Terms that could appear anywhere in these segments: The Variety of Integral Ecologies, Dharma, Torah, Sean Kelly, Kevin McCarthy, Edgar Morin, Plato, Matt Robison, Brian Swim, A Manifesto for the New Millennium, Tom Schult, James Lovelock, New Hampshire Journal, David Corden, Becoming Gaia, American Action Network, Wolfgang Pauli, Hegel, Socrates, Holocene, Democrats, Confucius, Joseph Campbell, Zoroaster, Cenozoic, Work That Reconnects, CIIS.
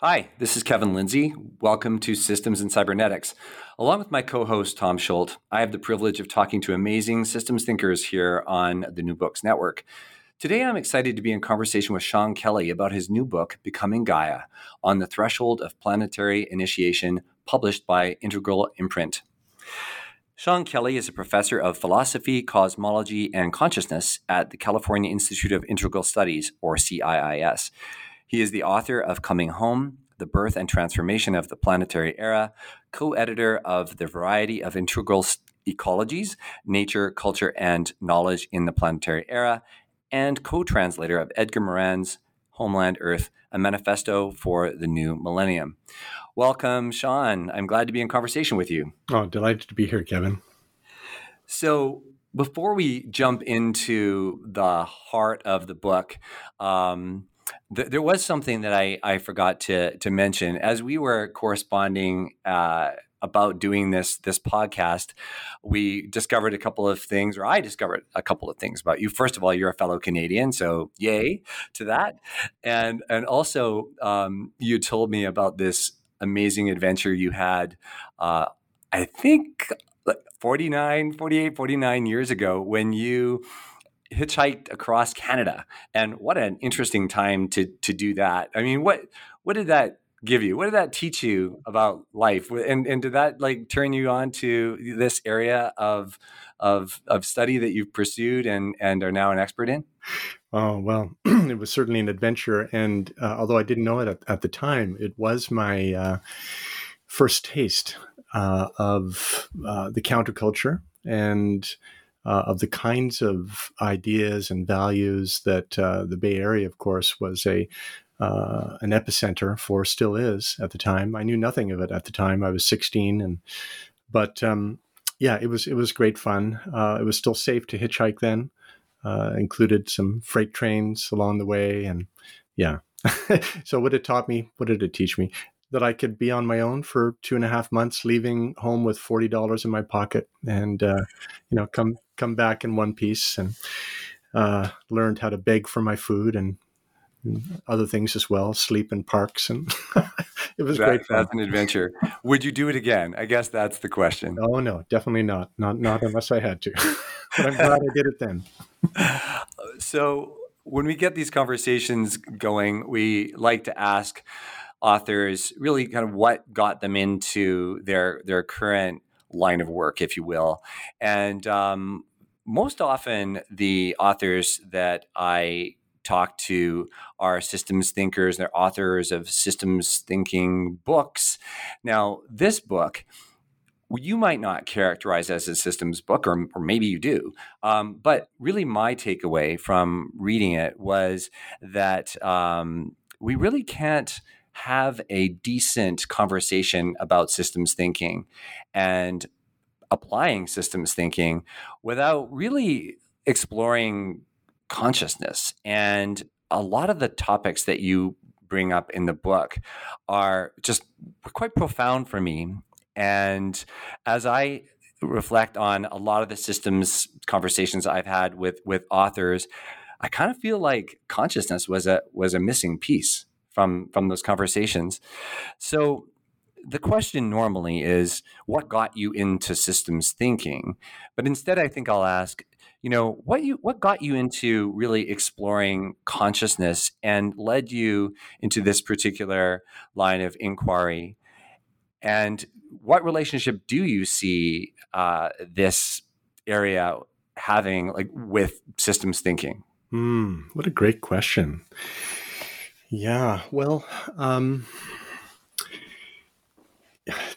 Hi, this is Kevin Lindsay. Welcome to Systems and Cybernetics. Along with my co-host, Tom Schult, I have the privilege of talking to amazing systems thinkers here on the New Books Network. Today, I'm excited to be in conversation with Sean Kelly about his new book, Becoming Gaia, On the Threshold of Planetary Initiation, published by Integral Imprint. Sean Kelly is a professor of philosophy, cosmology, and consciousness at the California Institute of Integral Studies, or CIIS. He is the author of Coming Home, The Birth and Transformation of the Planetary Era, co-editor of The Variety of Integral Ecologies, Nature, Culture, and Knowledge in the Planetary Era, and co-translator of Edgar Morin's Homeland Earth, A Manifesto for the New Millennium. Welcome, Sean. I'm glad to be in conversation with you. Oh, delighted to be here, Kevin. So before we jump into the heart of the book, there was something that I forgot to mention. As we were corresponding about doing this podcast, we discovered a couple of things, or I discovered a couple of things about you. First of all, you're a fellow Canadian, so yay to that. And also, you told me about this amazing adventure you had, I think, 49 years ago when you hitchhiked across Canada, and what an interesting time to do that. I mean, what did that give you? What did that teach you about life? And did that turn you on to this area of study that you've pursued and are now an expert in? Oh, well, it was certainly an adventure, and although I didn't know it at the time, it was my first taste of the counterculture and of the kinds of ideas and values that the Bay Area, of course, was an epicenter for, still is at the time. I knew nothing of it at the time. I was 16, but it was great fun. It was still safe to hitchhike then. Included some freight trains along the way, and yeah. So what it taught me, what did it teach me? That I could be on my own for 2.5 months, leaving home with $40 in my pocket, and come back in one piece, and learned how to beg for my food and other things as well, sleep in parks, and it was great fun. That's an adventure. Would you do it again? I guess that's the question. Oh no, definitely not. Not unless I had to. But I'm glad I did it then. So when we get these conversations going, we like to ask authors really kind of what got them into their current line of work, if you will. And most often the authors that I talk to are systems thinkers. They're authors of systems thinking books. Now, this book, you might not characterize as a systems book, or maybe you do. But really my takeaway from reading it was that we really can't have a decent conversation about systems thinking and applying systems thinking without really exploring consciousness. And a lot of the topics that you bring up in the book are just quite profound for me. And as I reflect on a lot of the systems conversations I've had with authors, I kind of feel like consciousness was a missing piece from those conversations. So the question normally is, what got you into systems thinking? But instead, I think I'll ask, what got you into really exploring consciousness and led you into this particular line of inquiry? And what relationship do you see this area having, like, with systems thinking? What a great question. Yeah, well, as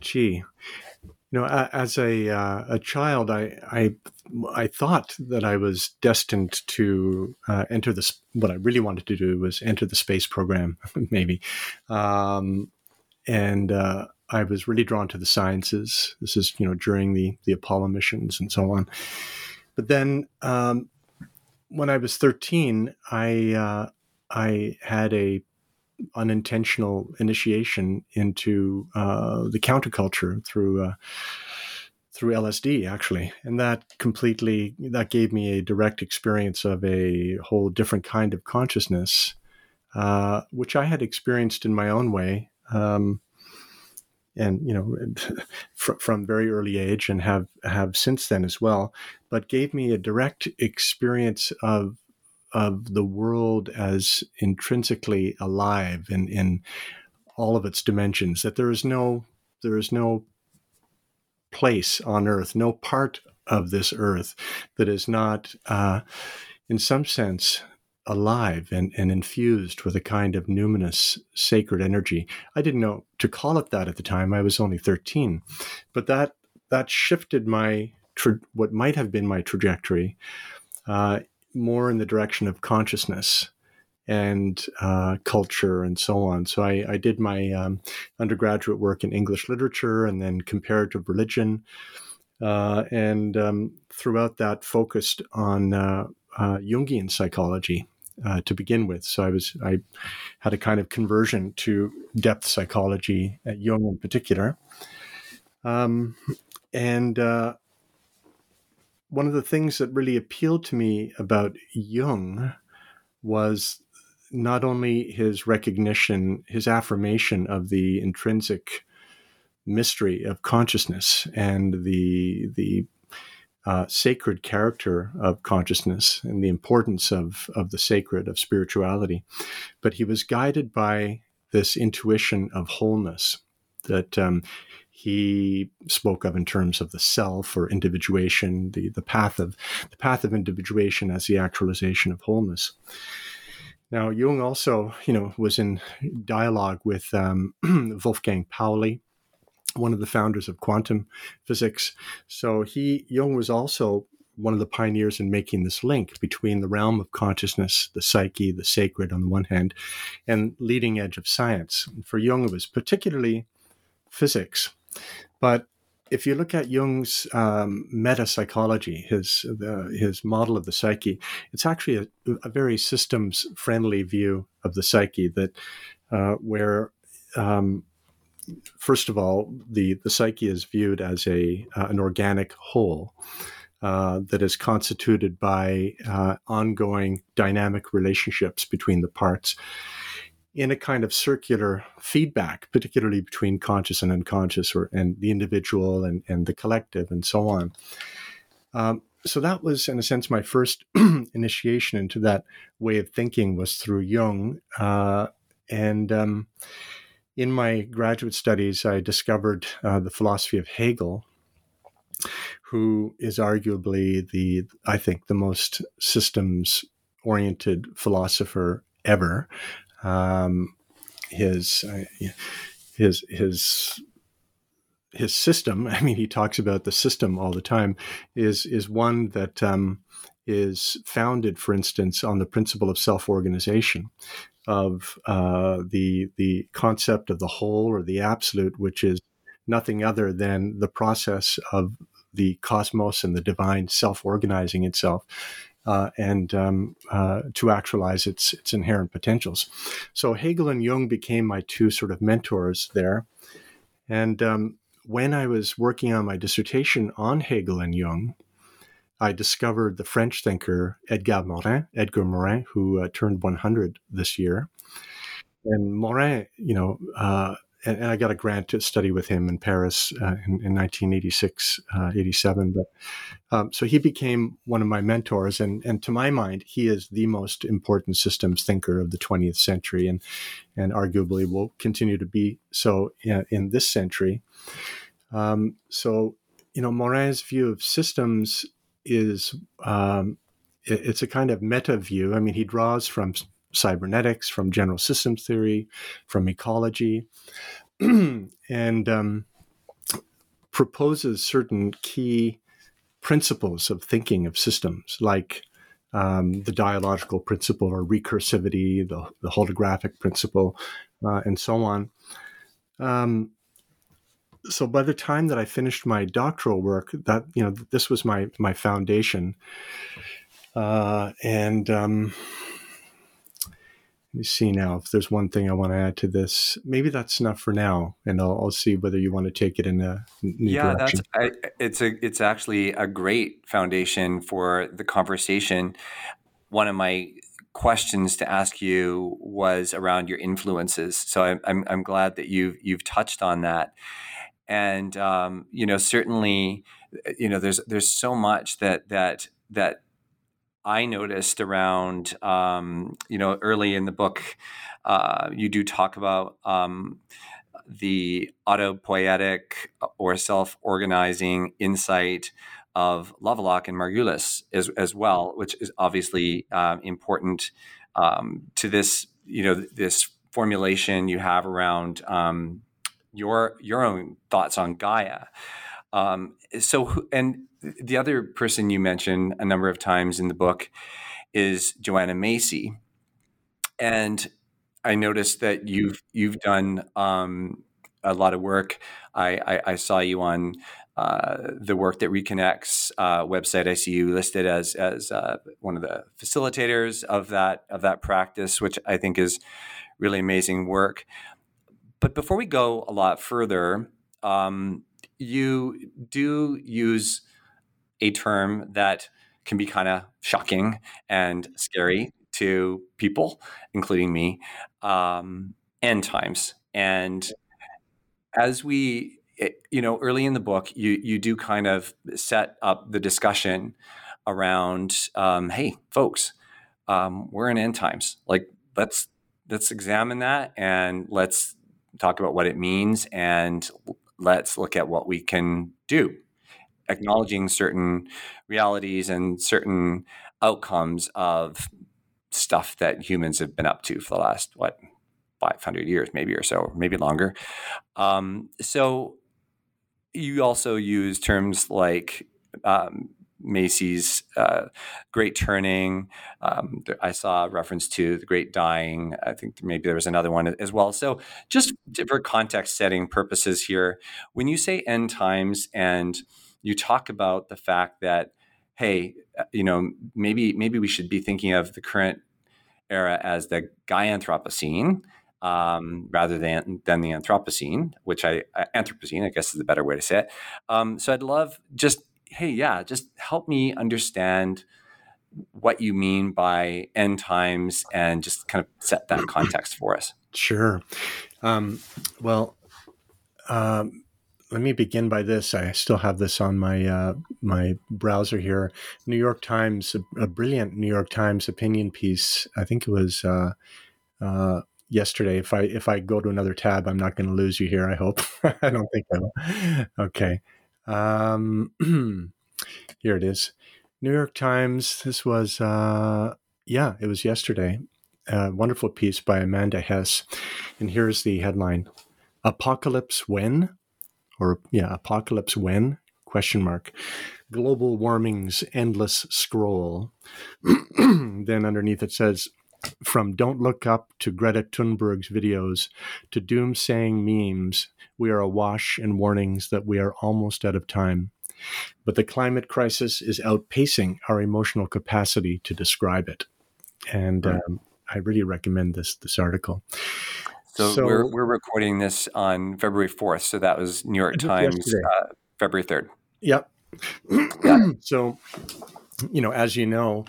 a child, I thought that I was destined to enter this. What I really wanted to do was enter the space program, maybe. And I was really drawn to the sciences. This is, during the Apollo missions and so on. But then when I was 13, I had a unintentional initiation into the counterculture through LSD, actually, and that gave me a direct experience of a whole different kind of consciousness, which I had experienced in my own way, from very early age, and have since then as well. But gave me a direct experience of the world as intrinsically alive and in all of its dimensions, that there is no place on Earth, no part of this Earth that is not, in some sense, alive and infused with a kind of numinous, sacred energy. I didn't know to call it that at the time. I was only 13, but that shifted my what might have been my trajectory more in the direction of consciousness and culture and so on. So I did my undergraduate work in English literature and then comparative religion. And throughout that, focused on Jungian psychology to begin with. So I had a kind of conversion to depth psychology at Jung in particular. One of the things that really appealed to me about Jung was not only his recognition, his affirmation of the intrinsic mystery of consciousness and the sacred character of consciousness and the importance of the sacred, of spirituality, but he was guided by this intuition of wholeness that he spoke of in terms of the self or individuation, the path of individuation as the actualization of wholeness. Now, Jung also, was in dialogue with Wolfgang Pauli, one of the founders of quantum physics. So Jung was also one of the pioneers in making this link between the realm of consciousness, the psyche, the sacred on the one hand, and leading edge of science. For Jung, it was particularly physics. But if you look at Jung's meta-psychology, his model of the psyche, it's actually a very systems-friendly view of the psyche that where first of all, the psyche is viewed as an organic whole that is constituted by ongoing dynamic relationships between the parts, in a kind of circular feedback, particularly between conscious and unconscious, and the individual and the collective, and so on. So that was, in a sense, my first initiation into that way of thinking was through Jung. And in my graduate studies, I discovered the philosophy of Hegel, who is arguably the most systems-oriented philosopher ever. His system, I mean, he talks about the system all the time, is one that is founded, for instance, on the principle of self-organization, of the concept of the whole or the absolute, which is nothing other than the process of the cosmos and the divine self-organizing itself and to actualize its inherent potentials. So Hegel and Jung became my two sort of mentors there. And when I was working on my dissertation on Hegel and Jung, I discovered the French thinker Edgar Morin, who turned 100 this year. And Morin, and I got a grant to study with him in Paris in 1986, 87. So he became one of my mentors. And to my mind, he is the most important systems thinker of the 20th century and arguably will continue to be so in this century. Morin's view of systems is it's a kind of meta view. I mean, he draws from cybernetics, from general systems theory, from ecology, and proposes certain key principles of thinking of systems, like the dialogical principle or recursivity, the holographic principle, and so on. So by the time that I finished my doctoral work, that this was my foundation, let me see now if there's one thing I want to add to this. Maybe that's enough for now, and I'll see whether you want to take it in a new direction. Yeah, it's actually a great foundation for the conversation. One of my questions to ask you was around your influences, so I'm glad that you've touched on that, and certainly, there's so much that I noticed around, early in the book, you do talk about the autopoietic or self-organizing insight of Lovelock and Margulis as well, which is obviously important to this, this formulation you have around your own thoughts on Gaia. And the other person you mentioned a number of times in the book is Joanna Macy. And I noticed that you've done a lot of work. I saw you on the Work That Reconnects website. I see you listed as one of the facilitators of that practice, which I think is really amazing work. But before we go a lot further, you do use a term that can be kind of shocking and scary to people, including me, end times. And as we, early in the book, you do kind of set up the discussion around, hey, folks, we're in end times. Like, let's examine that and let's talk about what it means and let's look at what we can do, acknowledging certain realities and certain outcomes of stuff that humans have been up to for the last, 500 years maybe or so, maybe longer. So you also use terms like Macy's Great Turning. I saw a reference to The Great Dying. I think maybe there was another one as well. So just for context setting purposes here, when you say end times and you talk about the fact that, hey, maybe we should be thinking of the current era as the Gaianthropocene rather than the Anthropocene, which Anthropocene, I guess, is the better way to say it. So I'd love just help me understand what you mean by end times and just kind of set that context for us. Sure. Let me begin by this. I still have this on my my browser here. New York Times, a brilliant New York Times opinion piece. I think it was yesterday. If I go to another tab, I'm not going to lose you here, I hope. I don't think I will. Okay. Here it is. New York Times. This was, it was yesterday. A wonderful piece by Amanda Hess. And here's the headline. Apocalypse when? Apocalypse when? ? Global warming's endless scroll. Then underneath it says, from Don't Look Up to Greta Thunberg's videos to doomsaying memes, we are awash in warnings that we are almost out of time. But the climate crisis is outpacing our emotional capacity to describe it. And I really recommend this article. So we're recording this on February 4th. So that was New York Times, February 3rd. Yep. Yeah. So, you know, as you know,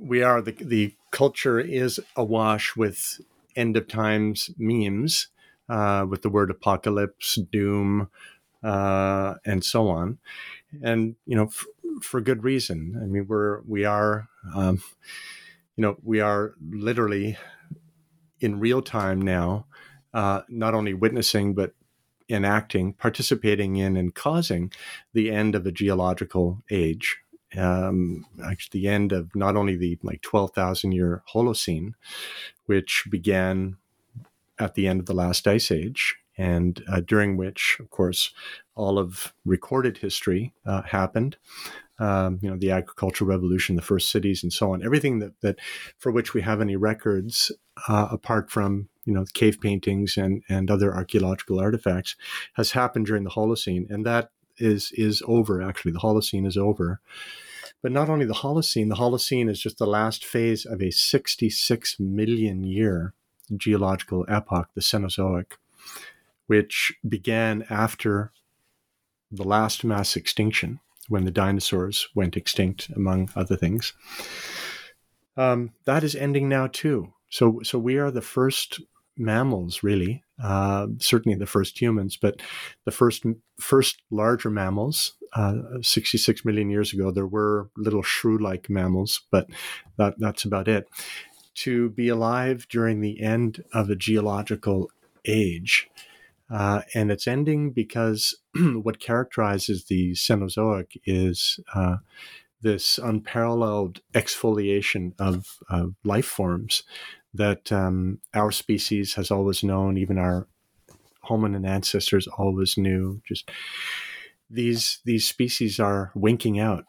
we are the culture is awash with end of times memes, with the word apocalypse, doom, and so on. And, you know, for good reason. I mean, we are literally in real time now, not only witnessing, but enacting, participating in, and causing the end of the geological age. Actually, the end of not only the 12,000-year Holocene, which began at the end of the last ice age, and during which, of course, all of recorded history happened. The agricultural revolution, the first cities, and so on. Everything that for which we have any records, apart from cave paintings and other archaeological artifacts, has happened during the Holocene, and that is over. Actually, the Holocene is over. But not only the Holocene is just the last phase of a 66 million year geological epoch, the Cenozoic, which began after the last mass extinction, when the dinosaurs went extinct, among other things. That is ending now too. So we are the first mammals, really, certainly the first humans, but the first larger mammals. 66 million years ago, there were little shrew-like mammals, but that's about it, to be alive during the end of a geological age. And it's ending because what characterizes the Cenozoic is this unparalleled exfoliation of life forms that our species has always known, even our hominin ancestors always knew. Just these species are winking out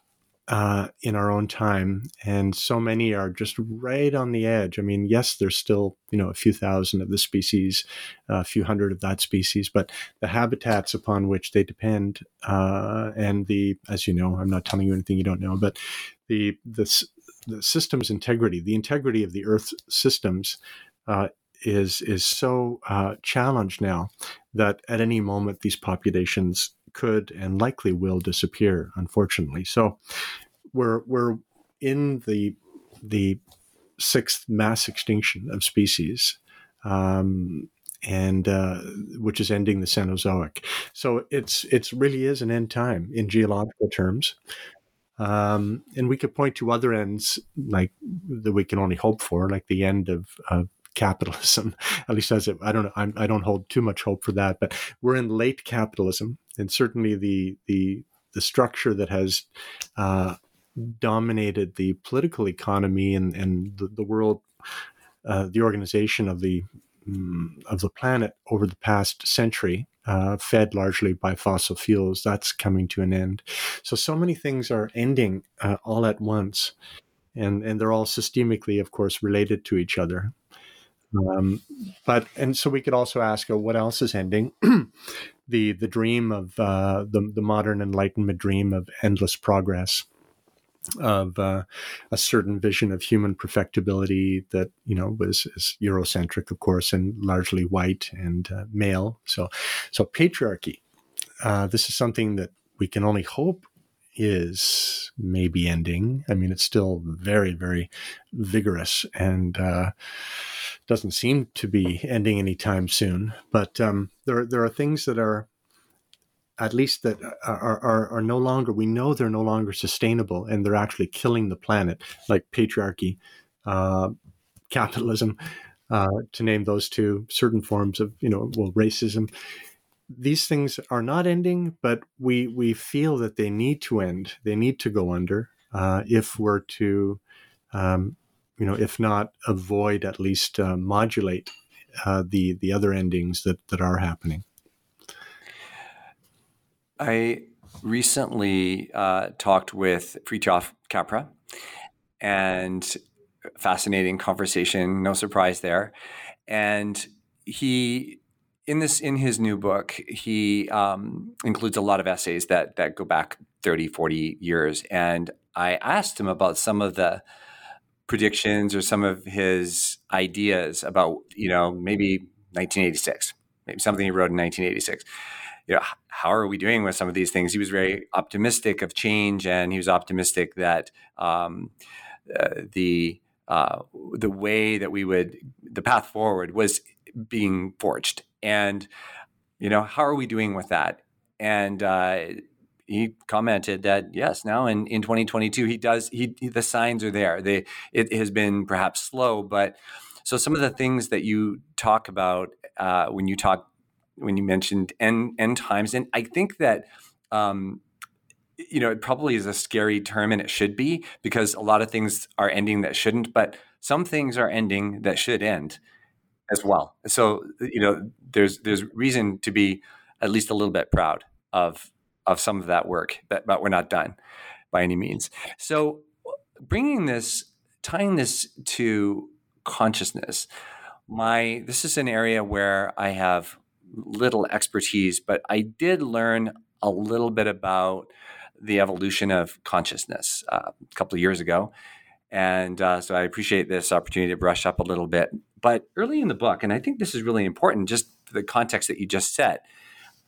in our own time, and so many are just right on the edge. I mean, yes, there's still a few thousand of the species, a few hundred of that species, but the habitats upon which they depend, and as you know, I'm not telling you anything you don't know, but the system's integrity, the integrity of the Earth's systems, is so challenged now that at any moment these populations could and likely will disappear, unfortunately. So we're in the sixth mass extinction of species, and which is ending the Cenozoic. So it's really is an end time in geological terms. And we could point to other ends that we can only hope for, like the end of capitalism, at least as it, I don't know, I don't hold too much hope for that, but we're in late capitalism, and certainly the structure that has dominated the political economy and the world, the organization of the planet over the past century, fed largely by fossil fuels, that's coming to an end. So many things are ending all at once, and they're all systemically, of course, related to each other. So we could also ask, what else is ending? The dream of the modern Enlightenment dream of endless progress, of a certain vision of human perfectibility that is Eurocentric, of course, and largely white and male. So patriarchy. This is something that we can only hope is maybe ending. I mean, it's still very, very vigorous and doesn't seem to be ending anytime soon. But there are things that are, at least that are no longer, we know they're no longer sustainable, and they're actually killing the planet, like patriarchy, capitalism, to name those two, certain forms of, racism. These things are not ending, but we feel that they need to end. They need to go under, if we're to, if not avoid, at least modulate the other endings that are happening. I recently talked with Fritjof Capra, and fascinating conversation. No surprise there, and he. In his new book, he includes a lot of essays that go back 30, 40 years. And I asked him about some of the predictions or some of his ideas about, maybe 1986, maybe something he wrote in 1986. You know, how are we doing with some of these things? He was very optimistic of change, and he was optimistic that the way that we would, the path forward was being forged. And, you know, how are we doing with that? And he commented that, yes, now in 2022, the signs are there. It has been perhaps slow, but so some of the things that you talk about when you mentioned end times, and I think that, you know, it probably is a scary term, and it should be, because a lot of things are ending that shouldn't, but some things are ending that should end as well. So, you know, there's reason to be at least a little bit proud of some of that work, but we're not done by any means. So tying this to consciousness, this is an area where I have little expertise, but I did learn a little bit about the evolution of consciousness a couple of years ago. And so I appreciate this opportunity to brush up a little bit. But early in the book, and I think this is really important, just the context that you just set,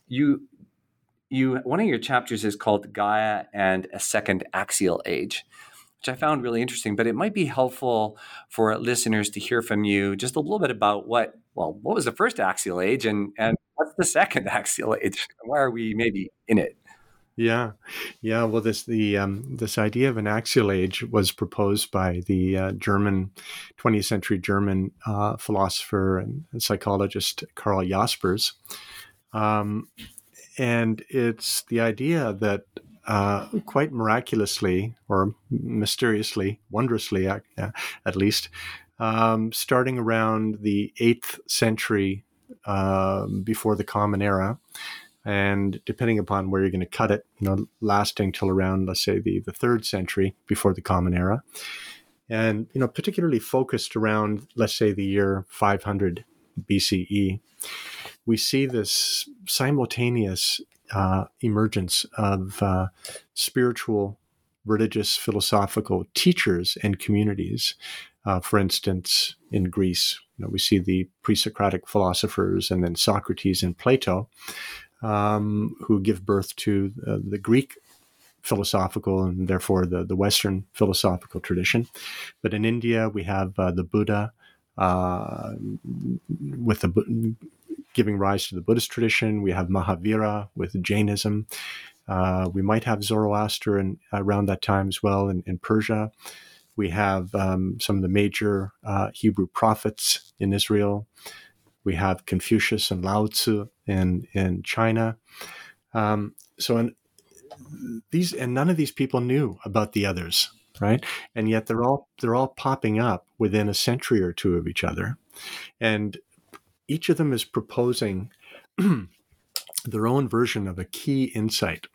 one of your chapters is called Gaia and a Second Axial Age, which I found really interesting, but it might be helpful for listeners to hear from you just a little bit about what was the first axial age and what's the second axial age? Why are we maybe in it? Yeah. Well, this idea of an axial age was proposed by the German 20th century German philosopher and psychologist Karl Jaspers, and it's the idea that quite miraculously or mysteriously, wondrously at least, starting around the 8th century before the Common Era, and depending upon where you're going to cut it, you know, lasting till around, let's say, the 3rd century before the Common Era, and, you know, particularly focused around, let's say, the year 500 BCE, we see this simultaneous emergence of spiritual, religious, philosophical teachers and communities. For instance, in Greece, you know, we see the pre-Socratic philosophers and then Socrates and Plato, who give birth to the Greek philosophical and therefore the Western philosophical tradition. But in India, we have the Buddha with the giving rise to the Buddhist tradition. We have Mahavira with Jainism. We might have Zoroaster around that time as well in Persia. We have some of the major Hebrew prophets in Israel. We have Confucius and Lao Tzu in China. None of these people knew about the others, right? And yet they're all popping up within a century or two of each other, and each of them is proposing their own version of a key insight.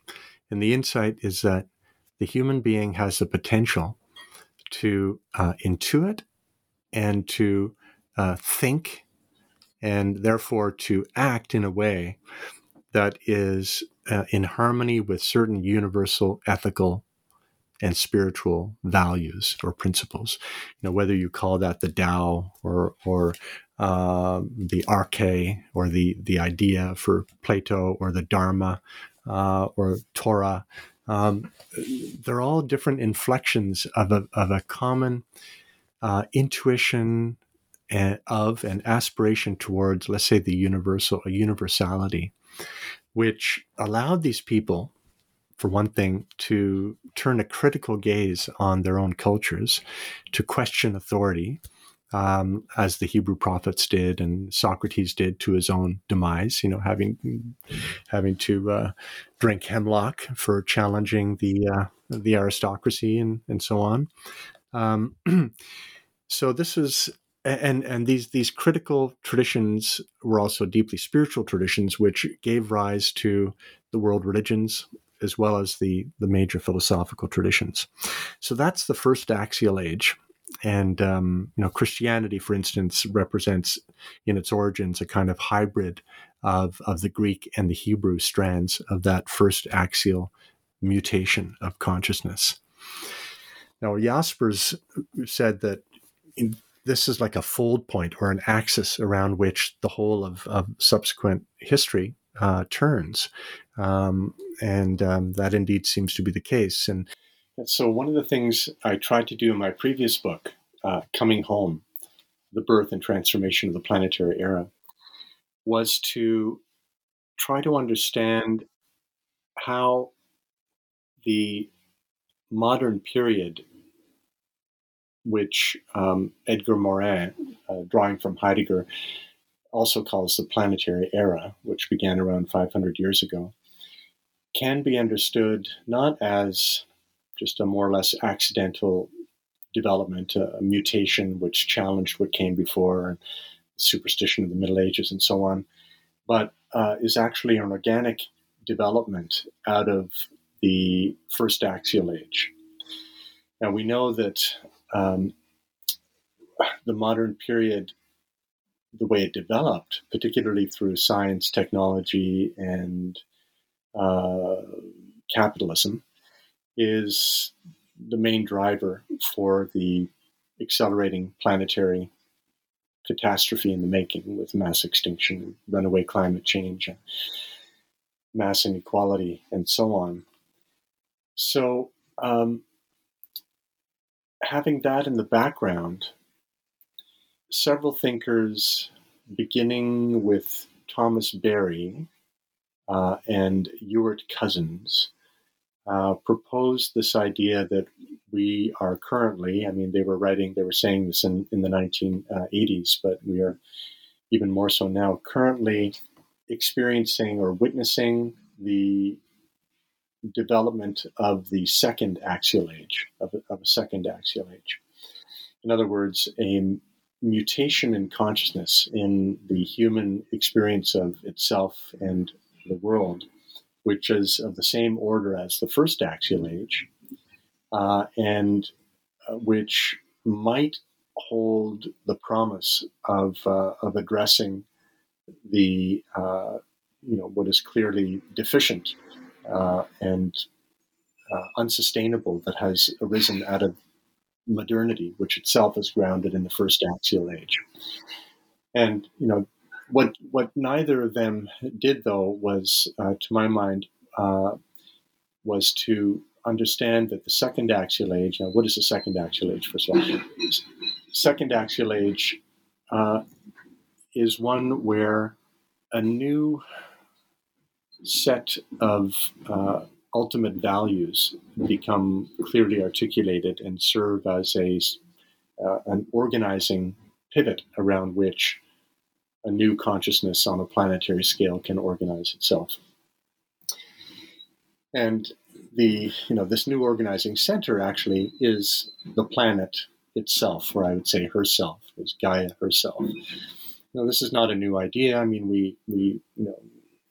And the insight is that the human being has the potential to intuit and to think, and therefore to act in a way that is in harmony with certain universal ethical and spiritual values or principles. You know, whether you call that the Tao or the Arche, or the idea for Plato, or the Dharma, or Torah. They're all different inflections of a common intuition of an aspiration towards, let's say, a universality, which allowed these people, for one thing, to turn a critical gaze on their own cultures, to question authority, as the Hebrew prophets did and Socrates did to his own demise, you know, having to drink hemlock for challenging the aristocracy and so on. So this is, and these critical traditions were also deeply spiritual traditions, which gave rise to the world religions as well as the major philosophical traditions. So that's the first axial age. And, you know, Christianity, for instance, represents in its origins a kind of hybrid of the Greek and the Hebrew strands of that first axial mutation of consciousness. Now, Jaspers said that This is like a fold point or an axis around which the whole of subsequent history turns. And that indeed seems to be the case. And so one of the things I tried to do in my previous book, Coming Home, The Birth and Transformation of the Planetary Era, was to try to understand how the modern period, which Edgar Morin, drawing from Heidegger, also calls the planetary era, which began around 500 years ago, can be understood not as just a more or less accidental development, a mutation which challenged what came before, superstition of the Middle Ages and so on, but is actually an organic development out of the first axial age. Now, we know that the modern period, the way it developed, particularly through science, technology, and capitalism, is the main driver for the accelerating planetary catastrophe in the making, with mass extinction, runaway climate change, mass inequality, and so on. So having that in the background, several thinkers, beginning with Thomas Berry and Ewart Cousins, proposed this idea that we are currently, I mean, they were saying this in the 1980s, but we are even more so now, currently experiencing or witnessing the development of the second axial age, of a second axial age. In other words, a mutation in consciousness, in the human experience of itself and the world, which is of the same order as the first axial age, and which might hold the promise of addressing the what is clearly deficient and unsustainable that has arisen out of modernity, which itself is grounded in the first axial age. And what neither of them did, though, was, to my mind, was to understand that the second axial age, now what is the second axial age, first of all? Second axial age is one where a new set of ultimate values become clearly articulated and serve as an organizing pivot around which a new consciousness on a planetary scale can organize itself. And this new organizing center actually is the planet itself, or I would say herself, is Gaia herself. Now, this is not a new idea. I mean, we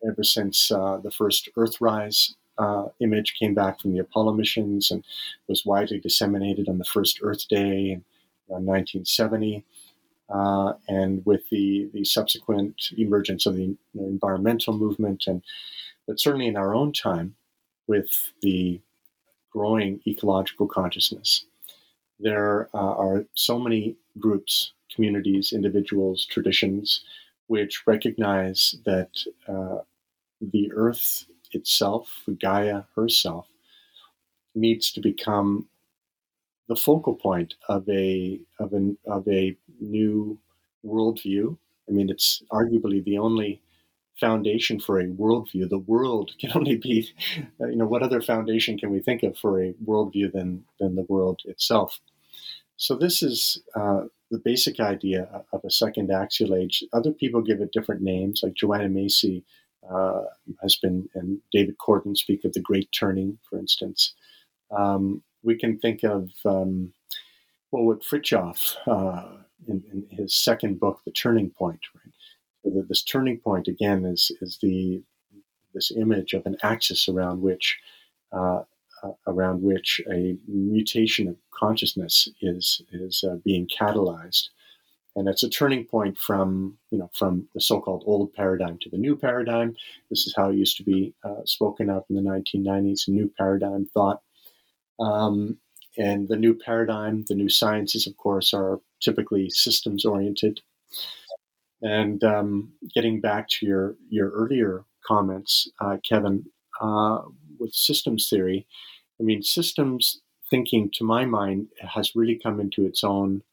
ever since the first Earthrise image came back from the Apollo missions and was widely disseminated on the first Earth Day in 1970. And with the subsequent emergence of the environmental movement, but certainly in our own time, with the growing ecological consciousness, there are so many groups, communities, individuals, traditions, which recognize that the Earth itself, Gaia herself, needs to become the focal point of a new worldview. I mean, it's arguably the only foundation for a worldview. The world can only be, what other foundation can we think of for a worldview than the world itself? So this is the basic idea of a second axial age. Other people give it different names, like Joanna Macy and David Corden speak of the Great Turning, for instance. We can think of what Fritjof in his second book, The Turning Point. Right? So this turning point again is this image of an axis around which a mutation of consciousness is being catalyzed, and it's a turning point from the so-called old paradigm to the new paradigm. This is how it used to be spoken of in the 1990s. New paradigm thought. And the new paradigm, the new sciences, of course, are typically systems oriented. And getting back to your earlier comments, Kevin, with systems theory, I mean, systems thinking, to my mind, has really come into its own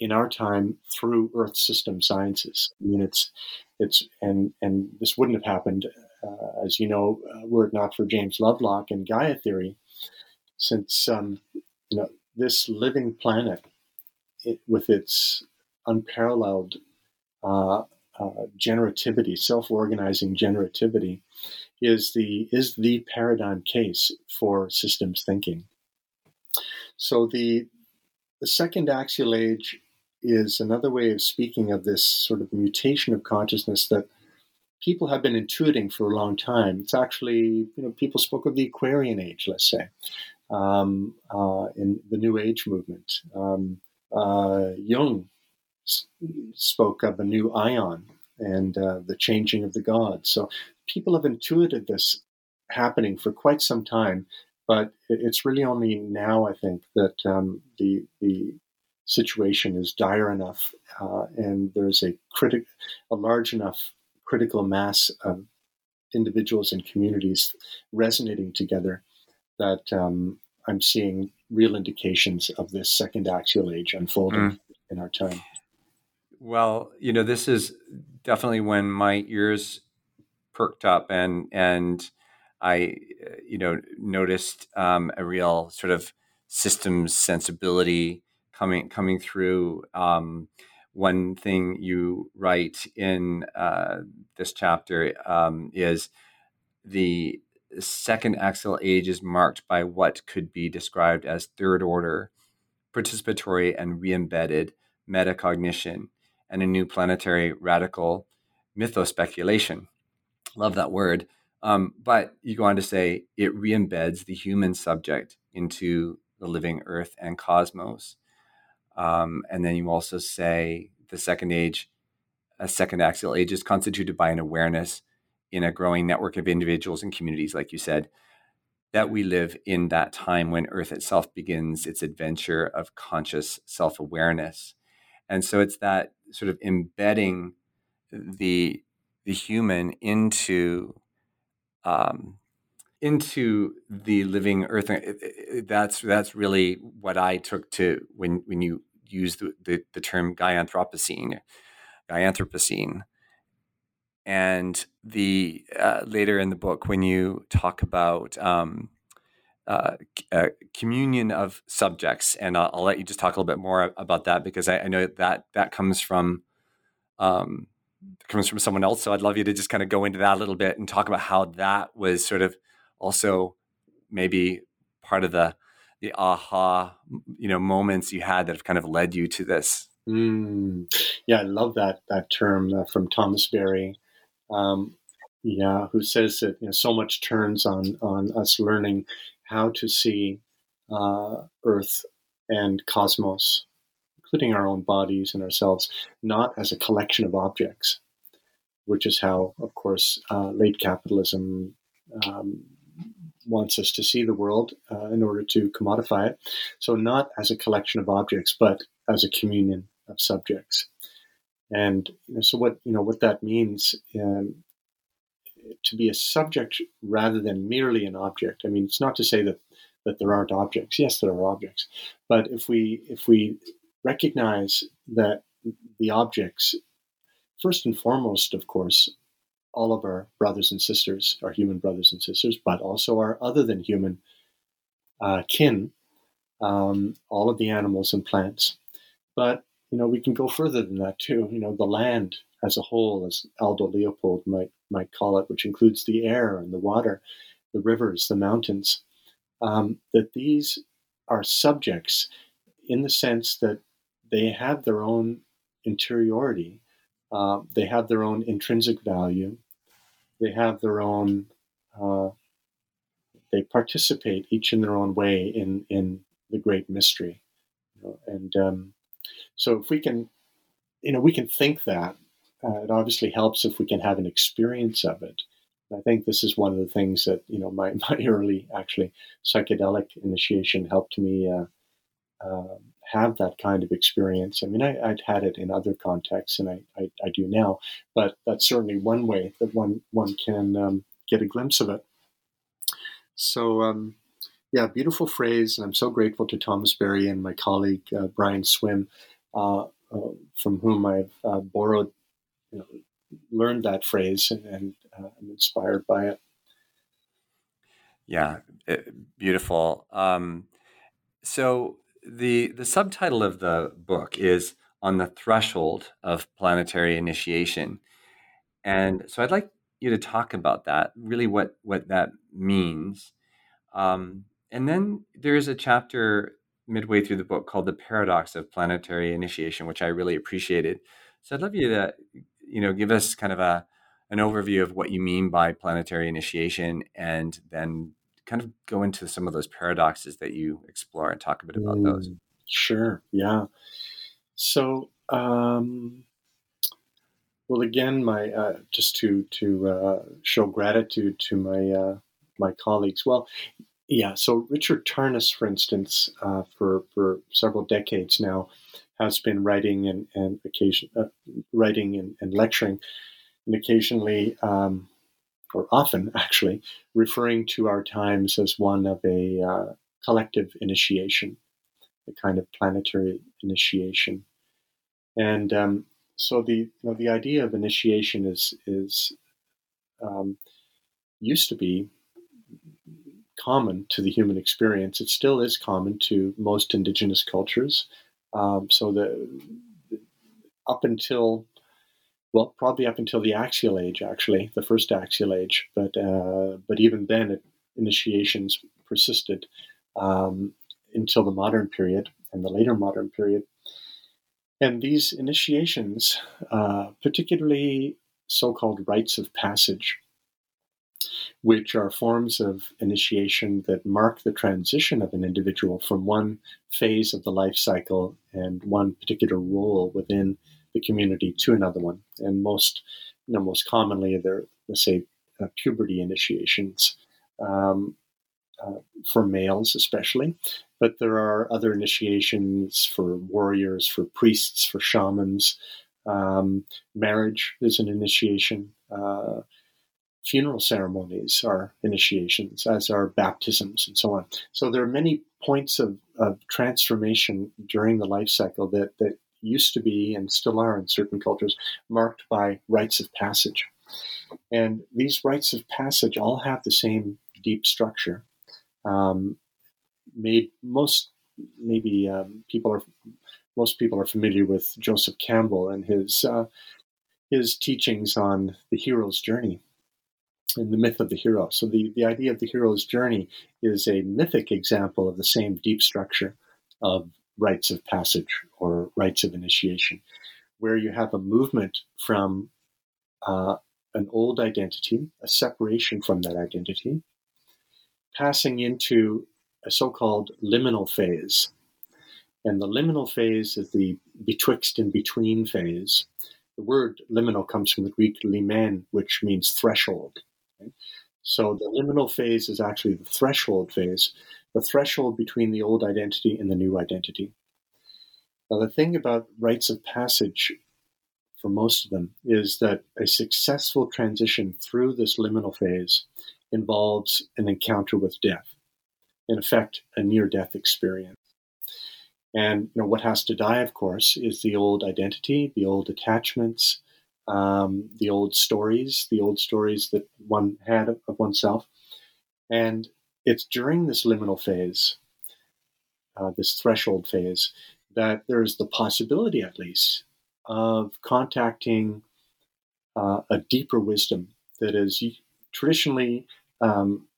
in our time through Earth system sciences. I mean, it's this wouldn't have happened, as you know, were it not for James Lovelock and Gaia theory, since this living planet, with its unparalleled generativity, self-organizing generativity, is the paradigm case for systems thinking. So the second axial age is another way of speaking of this sort of mutation of consciousness that people have been intuiting for a long time. It's actually, people spoke of the Aquarian age, let's say, in the New Age movement. Jung spoke of a new ion and the changing of the gods. So people have intuited this happening for quite some time, but it's really only now, I think, that the situation is dire enough and there's a large enough critical mass of individuals and communities resonating together that I'm seeing real indications of this second axial age unfolding in our time. Well, this is definitely when my ears perked up and I, noticed a real sort of systems sensibility coming through. One thing you write in this chapter is the second axial age is marked by what could be described as third order, participatory and re-embedded metacognition, and a new planetary radical mythospeculation. Love that word. But you go on to say it re-embeds the human subject into the living earth and cosmos. And then you also say a second axial age is constituted by an awareness in a growing network of individuals and communities, like you said, that we live in that time when earth itself begins its adventure of conscious self-awareness. And so it's that sort of embedding the human into the living earth. That's really what I took to when you use the term Gaianthropocene. And the later in the book, when you talk about communion of subjects, and I'll let you just talk a little bit more about that, because I know that comes from someone else. So I'd love you to just kind of go into that a little bit and talk about how that was sort of also maybe part of the aha, moments you had that have kind of led you to this. Yeah, I love that term from Thomas Berry, who says that so much turns on us learning how to see Earth and cosmos, including our own bodies and ourselves, not as a collection of objects, which is how, of course, late capitalism wants us to see the world in order to commodify it. So not as a collection of objects, but as a communion of subjects. And so what that means, to be a subject rather than merely an object. I mean, it's not to say that there aren't objects. Yes, there are objects. But if we recognize that the objects, first and foremost, of course, all of our brothers and sisters, our human brothers and sisters, but also our other than human kin, all of the animals and plants. But, we can go further than that too. The land as a whole, as Aldo Leopold might call it, which includes the air and the water, the rivers, the mountains, that these are subjects in the sense that they have their own interiority. They have their own intrinsic value. They have their own, they participate each in their own way in the great mystery. And so if we can, we can think that, it obviously helps if we can have an experience of it. I think this is one of the things that, you know, my early actually psychedelic initiation helped me have that kind of experience. I mean, I'd had it in other contexts, and I do now, but that's certainly one way that one can get a glimpse of it. So, yeah, beautiful phrase. And I'm so grateful to Thomas Berry and my colleague, Brian Swim, from whom I've borrowed, you know, learned that phrase, and I'm inspired by it. Yeah, beautiful. So the subtitle of the book is On the Threshold of Planetary Initiation. And so I'd like you to talk about that, really what that means. And then there is a chapter midway through the book called The Paradox of Planetary Initiation, which I really appreciated. So I'd love you to, you know, give us kind of an overview of what you mean by planetary initiation, and then kind of go into some of those paradoxes that you explore and talk a bit about those. Sure. Yeah. So, well, again, my, just to show gratitude to my colleagues. Well, yeah. So Richard Tarnas, for instance, for several decades now, has been writing and lecturing, and occasionally, or often actually, referring to our times as one of a collective initiation, a kind of planetary initiation. And so the, you know, the idea of initiation is used to be common to the human experience. It still is common to most indigenous cultures. So up until the Axial Age, actually, the first Axial Age, but even then, initiations persisted until the modern period and the later modern period. And these initiations, particularly so-called rites of passage, which are forms of initiation that mark the transition of an individual from one phase of the life cycle and one particular role within the community to another one. And most commonly, they're, let's say, puberty initiations for males especially. But there are other initiations for warriors, for priests, for shamans. Marriage is an initiation. Funeral ceremonies are initiations, as are baptisms and so on. So there are many points of transformation during the life cycle that used to be and still are in certain cultures marked by rites of passage. And these rites of passage all have the same deep structure. Most people are familiar with Joseph Campbell and his teachings on the hero's journey and the myth of the hero. So the idea of the hero's journey is a mythic example of the same deep structure of rites of passage or rites of initiation, where you have a movement from an old identity, a separation from that identity, passing into a so-called liminal phase. And the liminal phase is the betwixt and between phase. The word liminal comes from the Greek limen, which means threshold. So the liminal phase is actually the threshold phase, the threshold between the old identity and the new identity. Now, the thing about rites of passage for most of them is that a successful transition through this liminal phase involves an encounter with death, in effect, a near-death experience. And, you know, what has to die, of course, is the old identity, the old attachments, the old stories that one had of oneself. And it's during this liminal phase, this threshold phase, that there is the possibility, at least, of contacting a deeper wisdom that is traditionally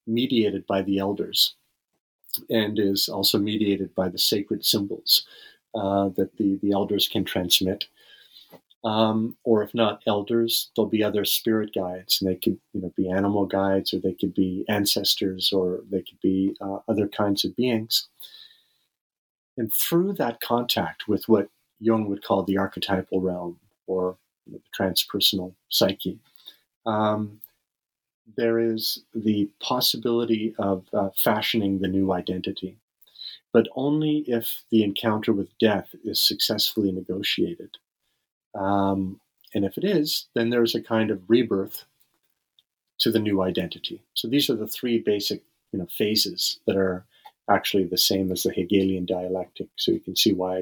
mediated by the elders and is also mediated by the sacred symbols that the elders can transmit. Or if not elders, there'll be other spirit guides, and they could, you know, be animal guides, or they could be ancestors, or they could be other kinds of beings. And through that contact with what Jung would call the archetypal realm, or the transpersonal psyche, there is the possibility of fashioning the new identity, but only if the encounter with death is successfully negotiated. And if it is, then there's a kind of rebirth to the new identity. So these are the three basic phases that are actually the same as the Hegelian dialectic. So you can see why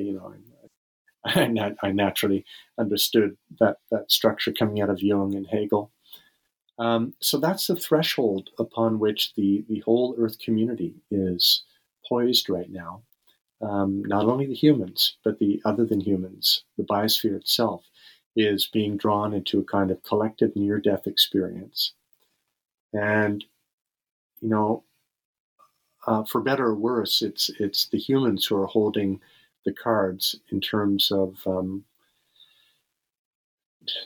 I naturally understood that structure coming out of Jung and Hegel. So that's the threshold upon which the whole Earth community is poised right now. Not only the humans, but the other than humans, the biosphere itself, is being drawn into a kind of collective near-death experience. And, for better or worse, it's the humans who are holding the cards in terms of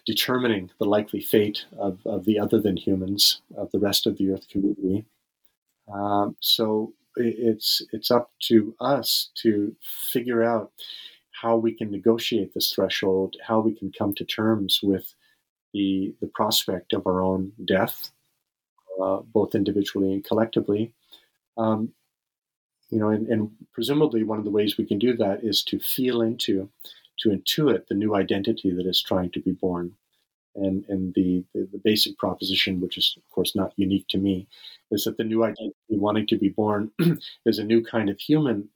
determining the likely fate of the other than humans, of the rest of the Earth community. So it's up to us to figure out how we can negotiate this threshold, how we can come to terms with the prospect of our own death, both individually and collectively. And presumably one of the ways we can do that is to intuit the new identity that is trying to be born. And the basic proposition, which is, of course, not unique to me, is that the new identity wanting to be born is a new kind of human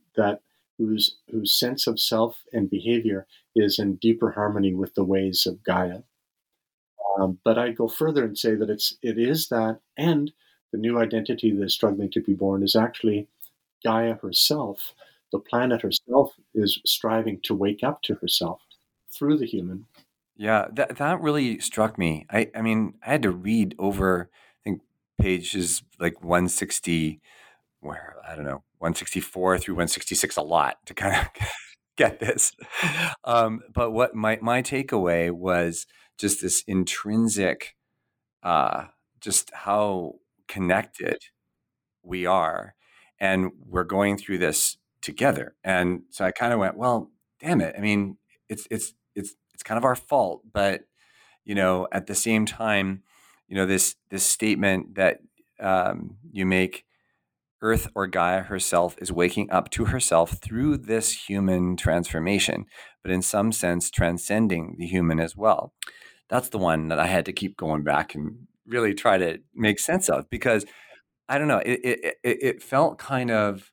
whose sense of self and behavior is in deeper harmony with the ways of Gaia. But I go further and say that it is that, and the new identity that is struggling to be born is actually Gaia herself. The planet herself is striving to wake up to herself through the human. Yeah, that really struck me. I mean, I had to read over, I think, pages like 164 through 166 a lot to kind of get this. But what my takeaway was just this intrinsic, just how connected we are, and we're going through this together. And so I kind of went, well, damn it. I mean, it's kind of our fault, but at the same time, this statement that you make, Earth or Gaia herself is waking up to herself through this human transformation, but in some sense transcending the human as well. That's the one that I had to keep going back and really try to make sense of, because I don't know, it felt kind of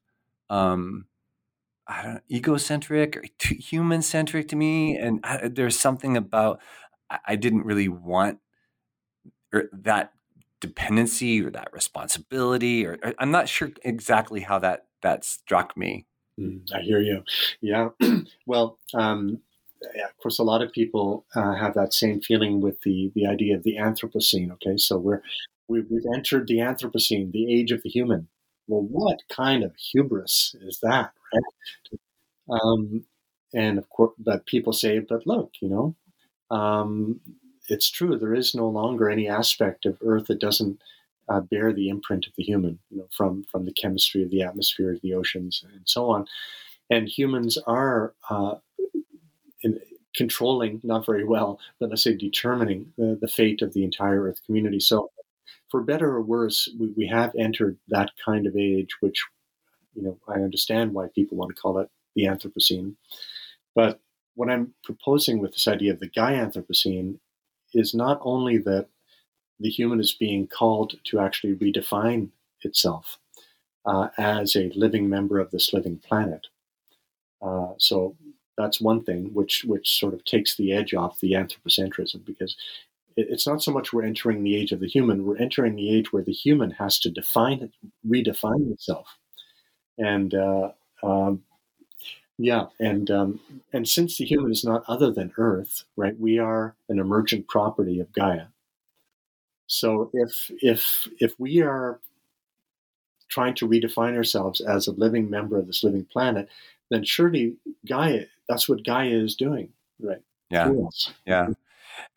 egocentric or human-centric to me, and there's something about I didn't really want that dependency or that responsibility, or I'm not sure exactly how that struck me. I hear you. Yeah. Well, of course, a lot of people have that same feeling with the idea of the Anthropocene. Okay, so we've entered the Anthropocene, the age of the human. Well, what kind of hubris is that, right? And of course, but people say, but look, it's true. There is no longer any aspect of Earth that doesn't bear the imprint of the human, from the chemistry of the atmosphere, of the oceans, and so on. And humans are controlling, not very well, but let's say determining the fate of the entire Earth community. So for better or worse, we have entered that kind of age, which, I understand why people want to call it the Anthropocene. But what I'm proposing with this idea of the Gaianthropocene is not only that the human is being called to actually redefine itself as a living member of this living planet. So that's one thing which sort of takes the edge off the anthropocentrism, because it's not so much we're entering the age of the human, we're entering the age where the human has to redefine itself. And and since the human is not other than Earth, right? We are an emergent property of Gaia. So if we are trying to redefine ourselves as a living member of this living planet, then surely Gaia—that's what Gaia is doing, right? Yeah, yeah.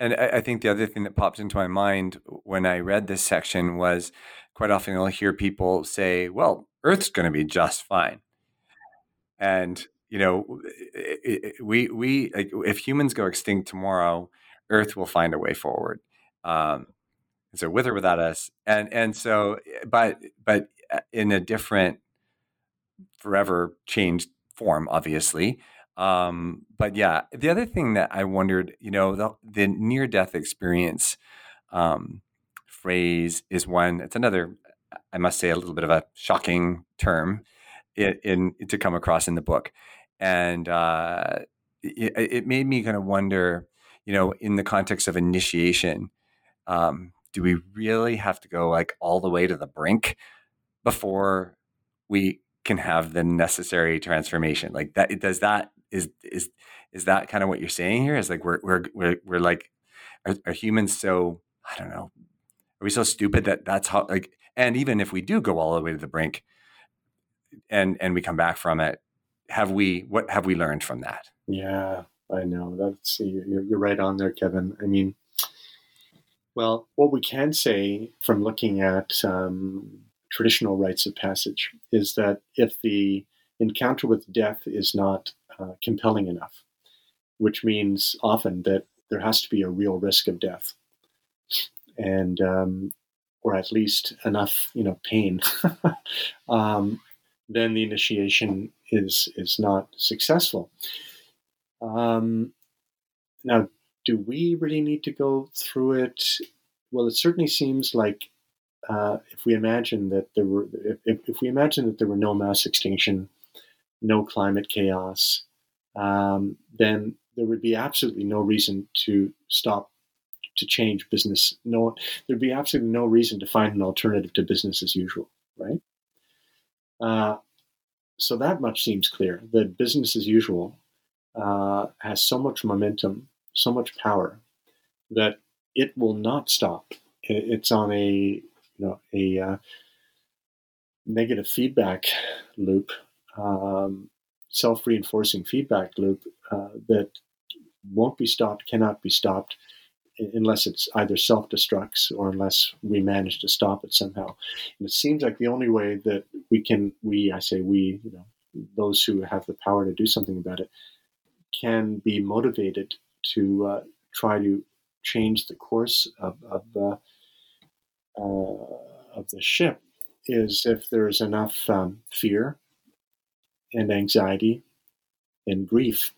And I think the other thing that pops into my mind when I read this section was, quite often I'll hear people say, "Well, Earth's going to be just fine," and we like, if humans go extinct tomorrow, Earth will find a way forward. so with or without us, and so but in a different, forever changed form, obviously. But yeah, the other thing that I wondered, the near-death experience phrase is one. It's another, I must say, a little bit of a shocking term to come across in the book, and it made me kind of wonder, in the context of initiation, do we really have to go like all the way to the brink before we can have the necessary transformation? Like that, does that is that kind of what you're saying here? Is like we're like, are humans so, I don't know, are we so stupid that's how, like, and even if we do go all the way to the brink, and we come back from it, what have we learned from that? Yeah, I know. That's, you're right on there, Kevin. I mean, well, what we can say from looking at traditional rites of passage is that if the encounter with death is not compelling enough, which means often that there has to be a real risk of death, and or at least enough, pain, then the initiation is not successful. Now, do we really need to go through it? Well, it certainly seems like if we imagine that there were no mass extinction, no climate chaos, then there would be absolutely no reason to stop, to change business. There'd be absolutely no reason to find an alternative to business as usual, right? So that much seems clear, that business as usual has so much momentum, so much power, that it will not stop. It's on a negative feedback loop, self-reinforcing feedback loop that won't be stopped, cannot be stopped, unless it's either self-destructs or unless we manage to stop it somehow. And it seems like the only way that those who have the power to do something about it, can be motivated to try to change the course of the ship is if there is enough fear and anxiety and grief.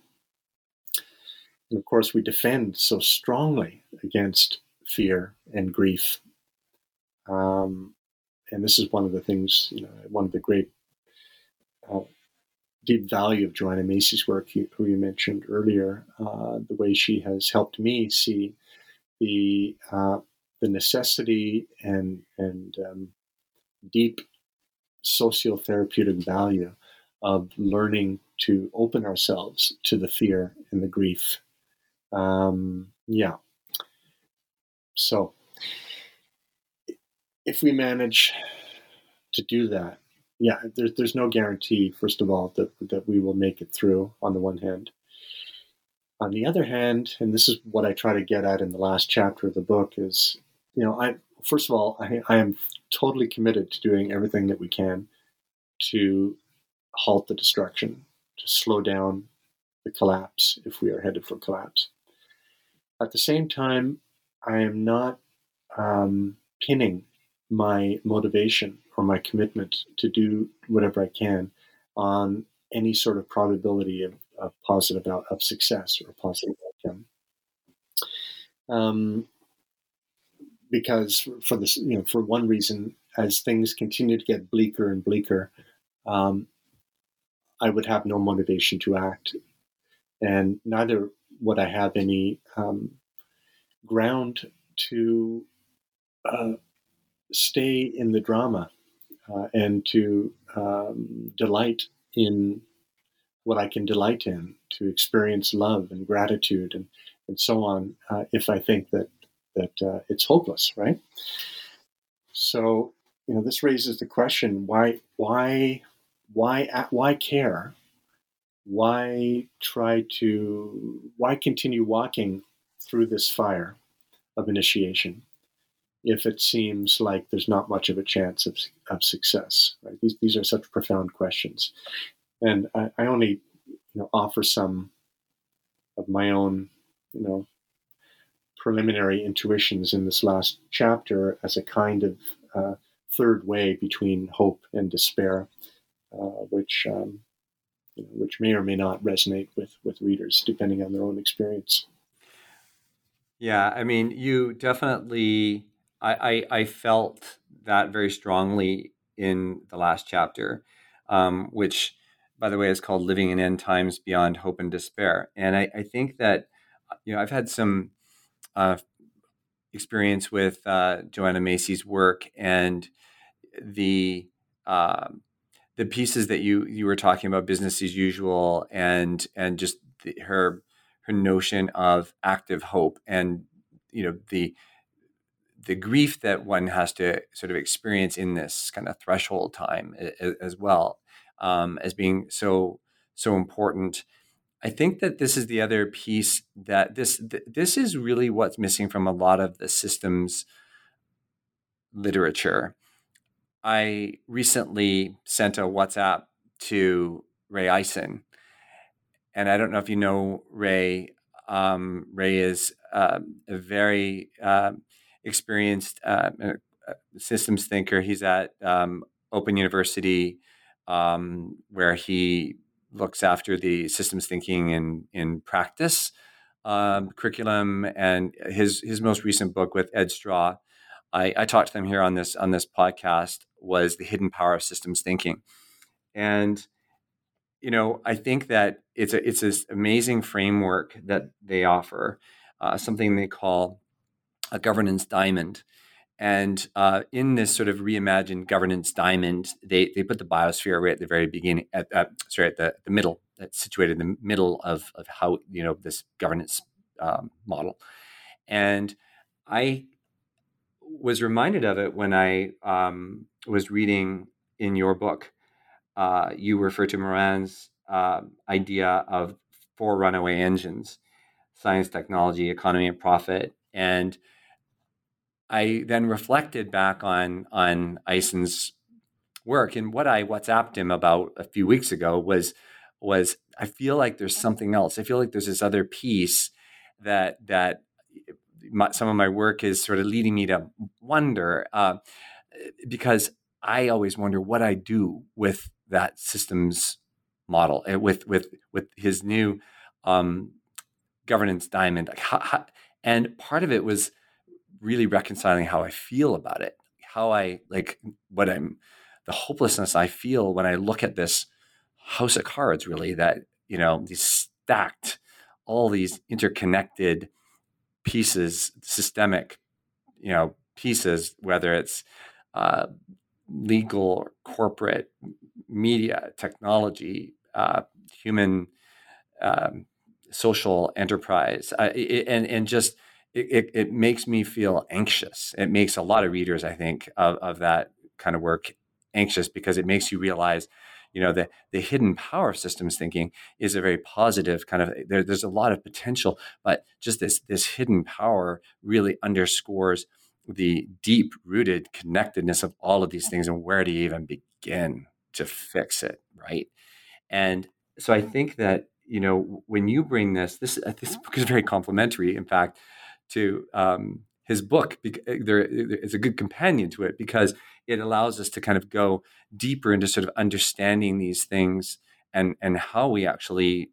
And of course, we defend so strongly against fear and grief. And this is one of the things, one of the great deep value of Joanna Macy's work, who you mentioned earlier, the way she has helped me see the necessity and deep sociotherapeutic value of learning to open ourselves to the fear and the grief. So if we manage to do that, there's no guarantee, first of all, that we will make it through on the one hand. On the other hand, and this is what I try to get at in the last chapter of the book is, first of all, I am totally committed to doing everything that we can to halt the destruction, to slow down the collapse if we are headed for collapse. At the same time, I am not pinning my motivation or my commitment to do whatever I can on any sort of probability of positive of success or positive outcome, because for this, for one reason, as things continue to get bleaker and bleaker, I would have no motivation to act, and neither would I have any ground to stay in the drama and to delight in what I can delight in, to experience love and gratitude and so on, if I think that it's hopeless, right? So, this raises the question, why care? Why continue walking through this fire of initiation if it seems like there's not much of a chance of success, right? These are such profound questions. And I only offer some of my own preliminary intuitions in this last chapter as a kind of third way between hope and despair, which may or may not resonate with readers, depending on their own experience. Yeah, I mean, you definitely, I felt that very strongly in the last chapter, which, by the way, is called Living in End Times Beyond Hope and Despair. And I think that, you know, I've had some experience with Joanna Macy's work, and the pieces that you were talking about, business as usual, and just her notion of active hope, and you know the grief that one has to sort of experience in this kind of threshold time as well, as being so important. I think that this is the other piece that this is really what's missing from a lot of the systems literature. I recently sent a WhatsApp to Ray Eisen, and I don't know if you know Ray. Ray is a very experienced systems thinker. He's at Open University, where he looks after the systems thinking in practice curriculum, and his most recent book with Ed Straw, I talked to them here on this podcast, was The Hidden Power of Systems Thinking. And you know, I think that it's this amazing framework that they offer, something they call a governance diamond. And in this sort of reimagined governance diamond, they put the biosphere right at the very beginning, at the middle, that's situated in the middle of how, you know, this governance model. And I was reminded of it when I was reading in your book. You refer to Morin's idea of four runaway engines: science, technology, economy, and profit. And I then reflected back on Eisen's work, and what I WhatsApped him about a few weeks ago was I feel like there's something else. I feel like there's this other piece that some of my work is sort of leading me to wonder, because I always wonder what I do with that systems model, with his new governance diamond. Like how, and part of it was really reconciling how I feel about it, how I like what I'm, the hopelessness I feel when I look at this house of cards, really, that, you know, these stacked, all these interconnected pieces, systemic, you know, pieces, whether it's legal or corporate, media, technology, human, social enterprise, and just, It makes me feel anxious. It makes a lot of readers, I think, of that kind of work anxious, because it makes you realize, you know, that the hidden power of systems thinking is a very positive kind of, there's a lot of potential, but just this hidden power really underscores the deep rooted connectedness of all of these things, and where do you even begin to fix it, right? And so I think that, you know, when you bring this book is very complimentary, in fact, to his book. It's a good companion to it, because it allows us to kind of go deeper into sort of understanding these things and how we actually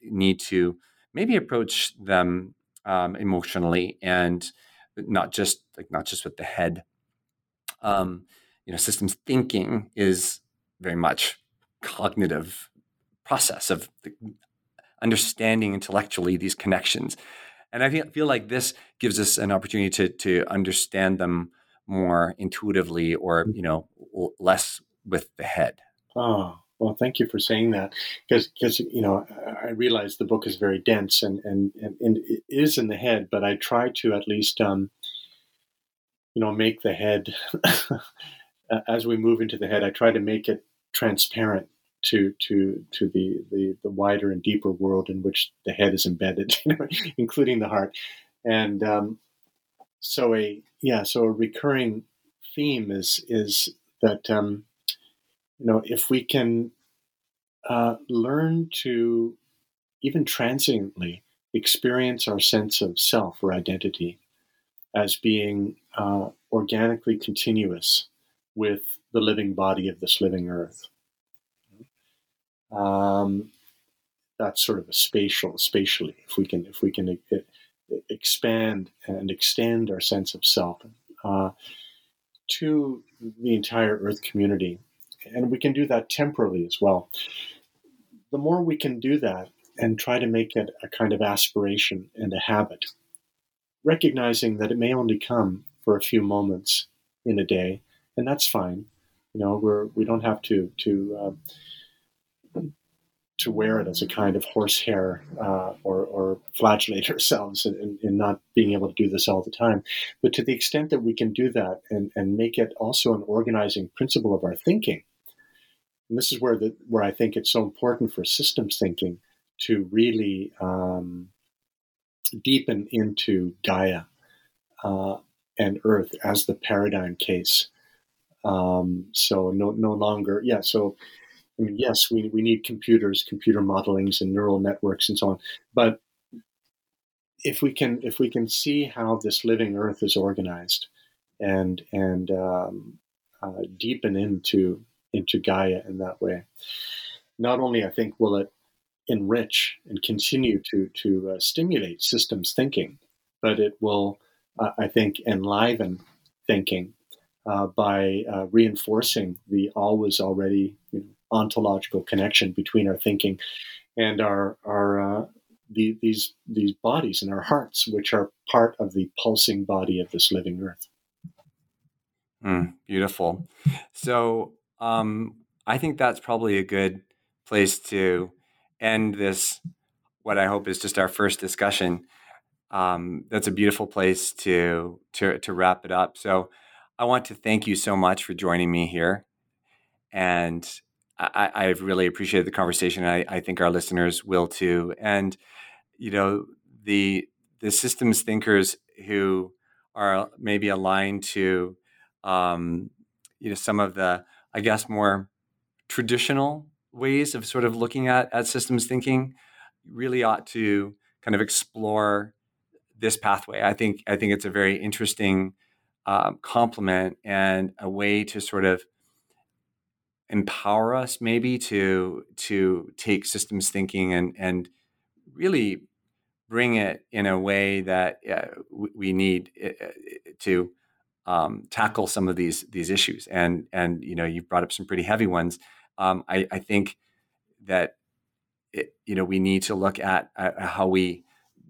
need to maybe approach them emotionally, and not just with the head. You know, systems thinking is very much cognitive process of understanding intellectually these connections. And I feel like this gives us an opportunity to understand them more intuitively, or, you know, less with the head. Oh, well, thank you for saying that, because you know, I realize the book is very dense and it is in the head, but I try to at least, you know, make the head, as we move into the head, I try to make it transparent to the wider and deeper world in which the head is embedded, including the heart. And so a recurring theme is that, you know, if we can learn to, even transiently, experience our sense of self or identity as being organically continuous with the living body of this living earth. That's sort of a spatially, if we can expand and extend our sense of self to the entire Earth community. And we can do that temporally as well. The more we can do that and try to make it a kind of aspiration and a habit, recognizing that it may only come for a few moments in a day, and that's fine. You know, we don't have to wear it as a kind of horsehair or flagellate ourselves in not being able to do this all the time. But to the extent that we can do that and make it also an organizing principle of our thinking, and this is where I think it's so important for systems thinking to really deepen into Gaia and Earth as the paradigm case. I mean, yes, we need computers, computer modelings, and neural networks, and so on. But if we can see how this living Earth is organized, and deepen into Gaia in that way, not only I think will it enrich and continue to stimulate systems thinking, but it will I think enliven thinking by reinforcing the always already, you know, ontological connection between our thinking and these bodies in our hearts, which are part of the pulsing body of this living Earth. Beautiful. So I think that's probably a good place to end this, what I hope is just our first discussion. That's a beautiful place to wrap it up. So I want to thank you so much for joining me here, and I've really appreciated the conversation. I think our listeners will too. And, you know, the systems thinkers who are maybe aligned to, you know, some of the, I guess, more traditional ways of sort of looking at systems thinking really ought to kind of explore this pathway. I think it's a very interesting complement and a way to sort of empower us maybe to take systems thinking and really bring it in a way that we need to tackle some of these issues. And, you know, you've brought up some pretty heavy ones. I think that, we need to look at how we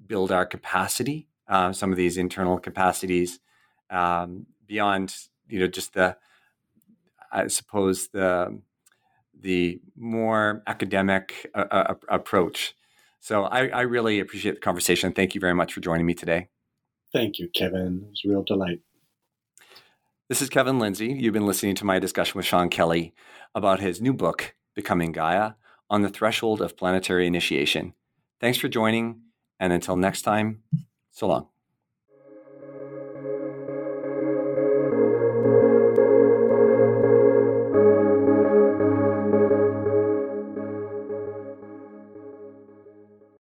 build our capacity, some of these internal capacities beyond, just the, I suppose, the more academic approach. So I really appreciate the conversation. Thank you very much for joining me today. Thank you, Kevin. It was a real delight. This is Kevin Lindsay. You've been listening to my discussion with Sean Kelly about his new book, Becoming Gaia, On the Threshold of Planetary Initiation. Thanks for joining, and until next time, so long.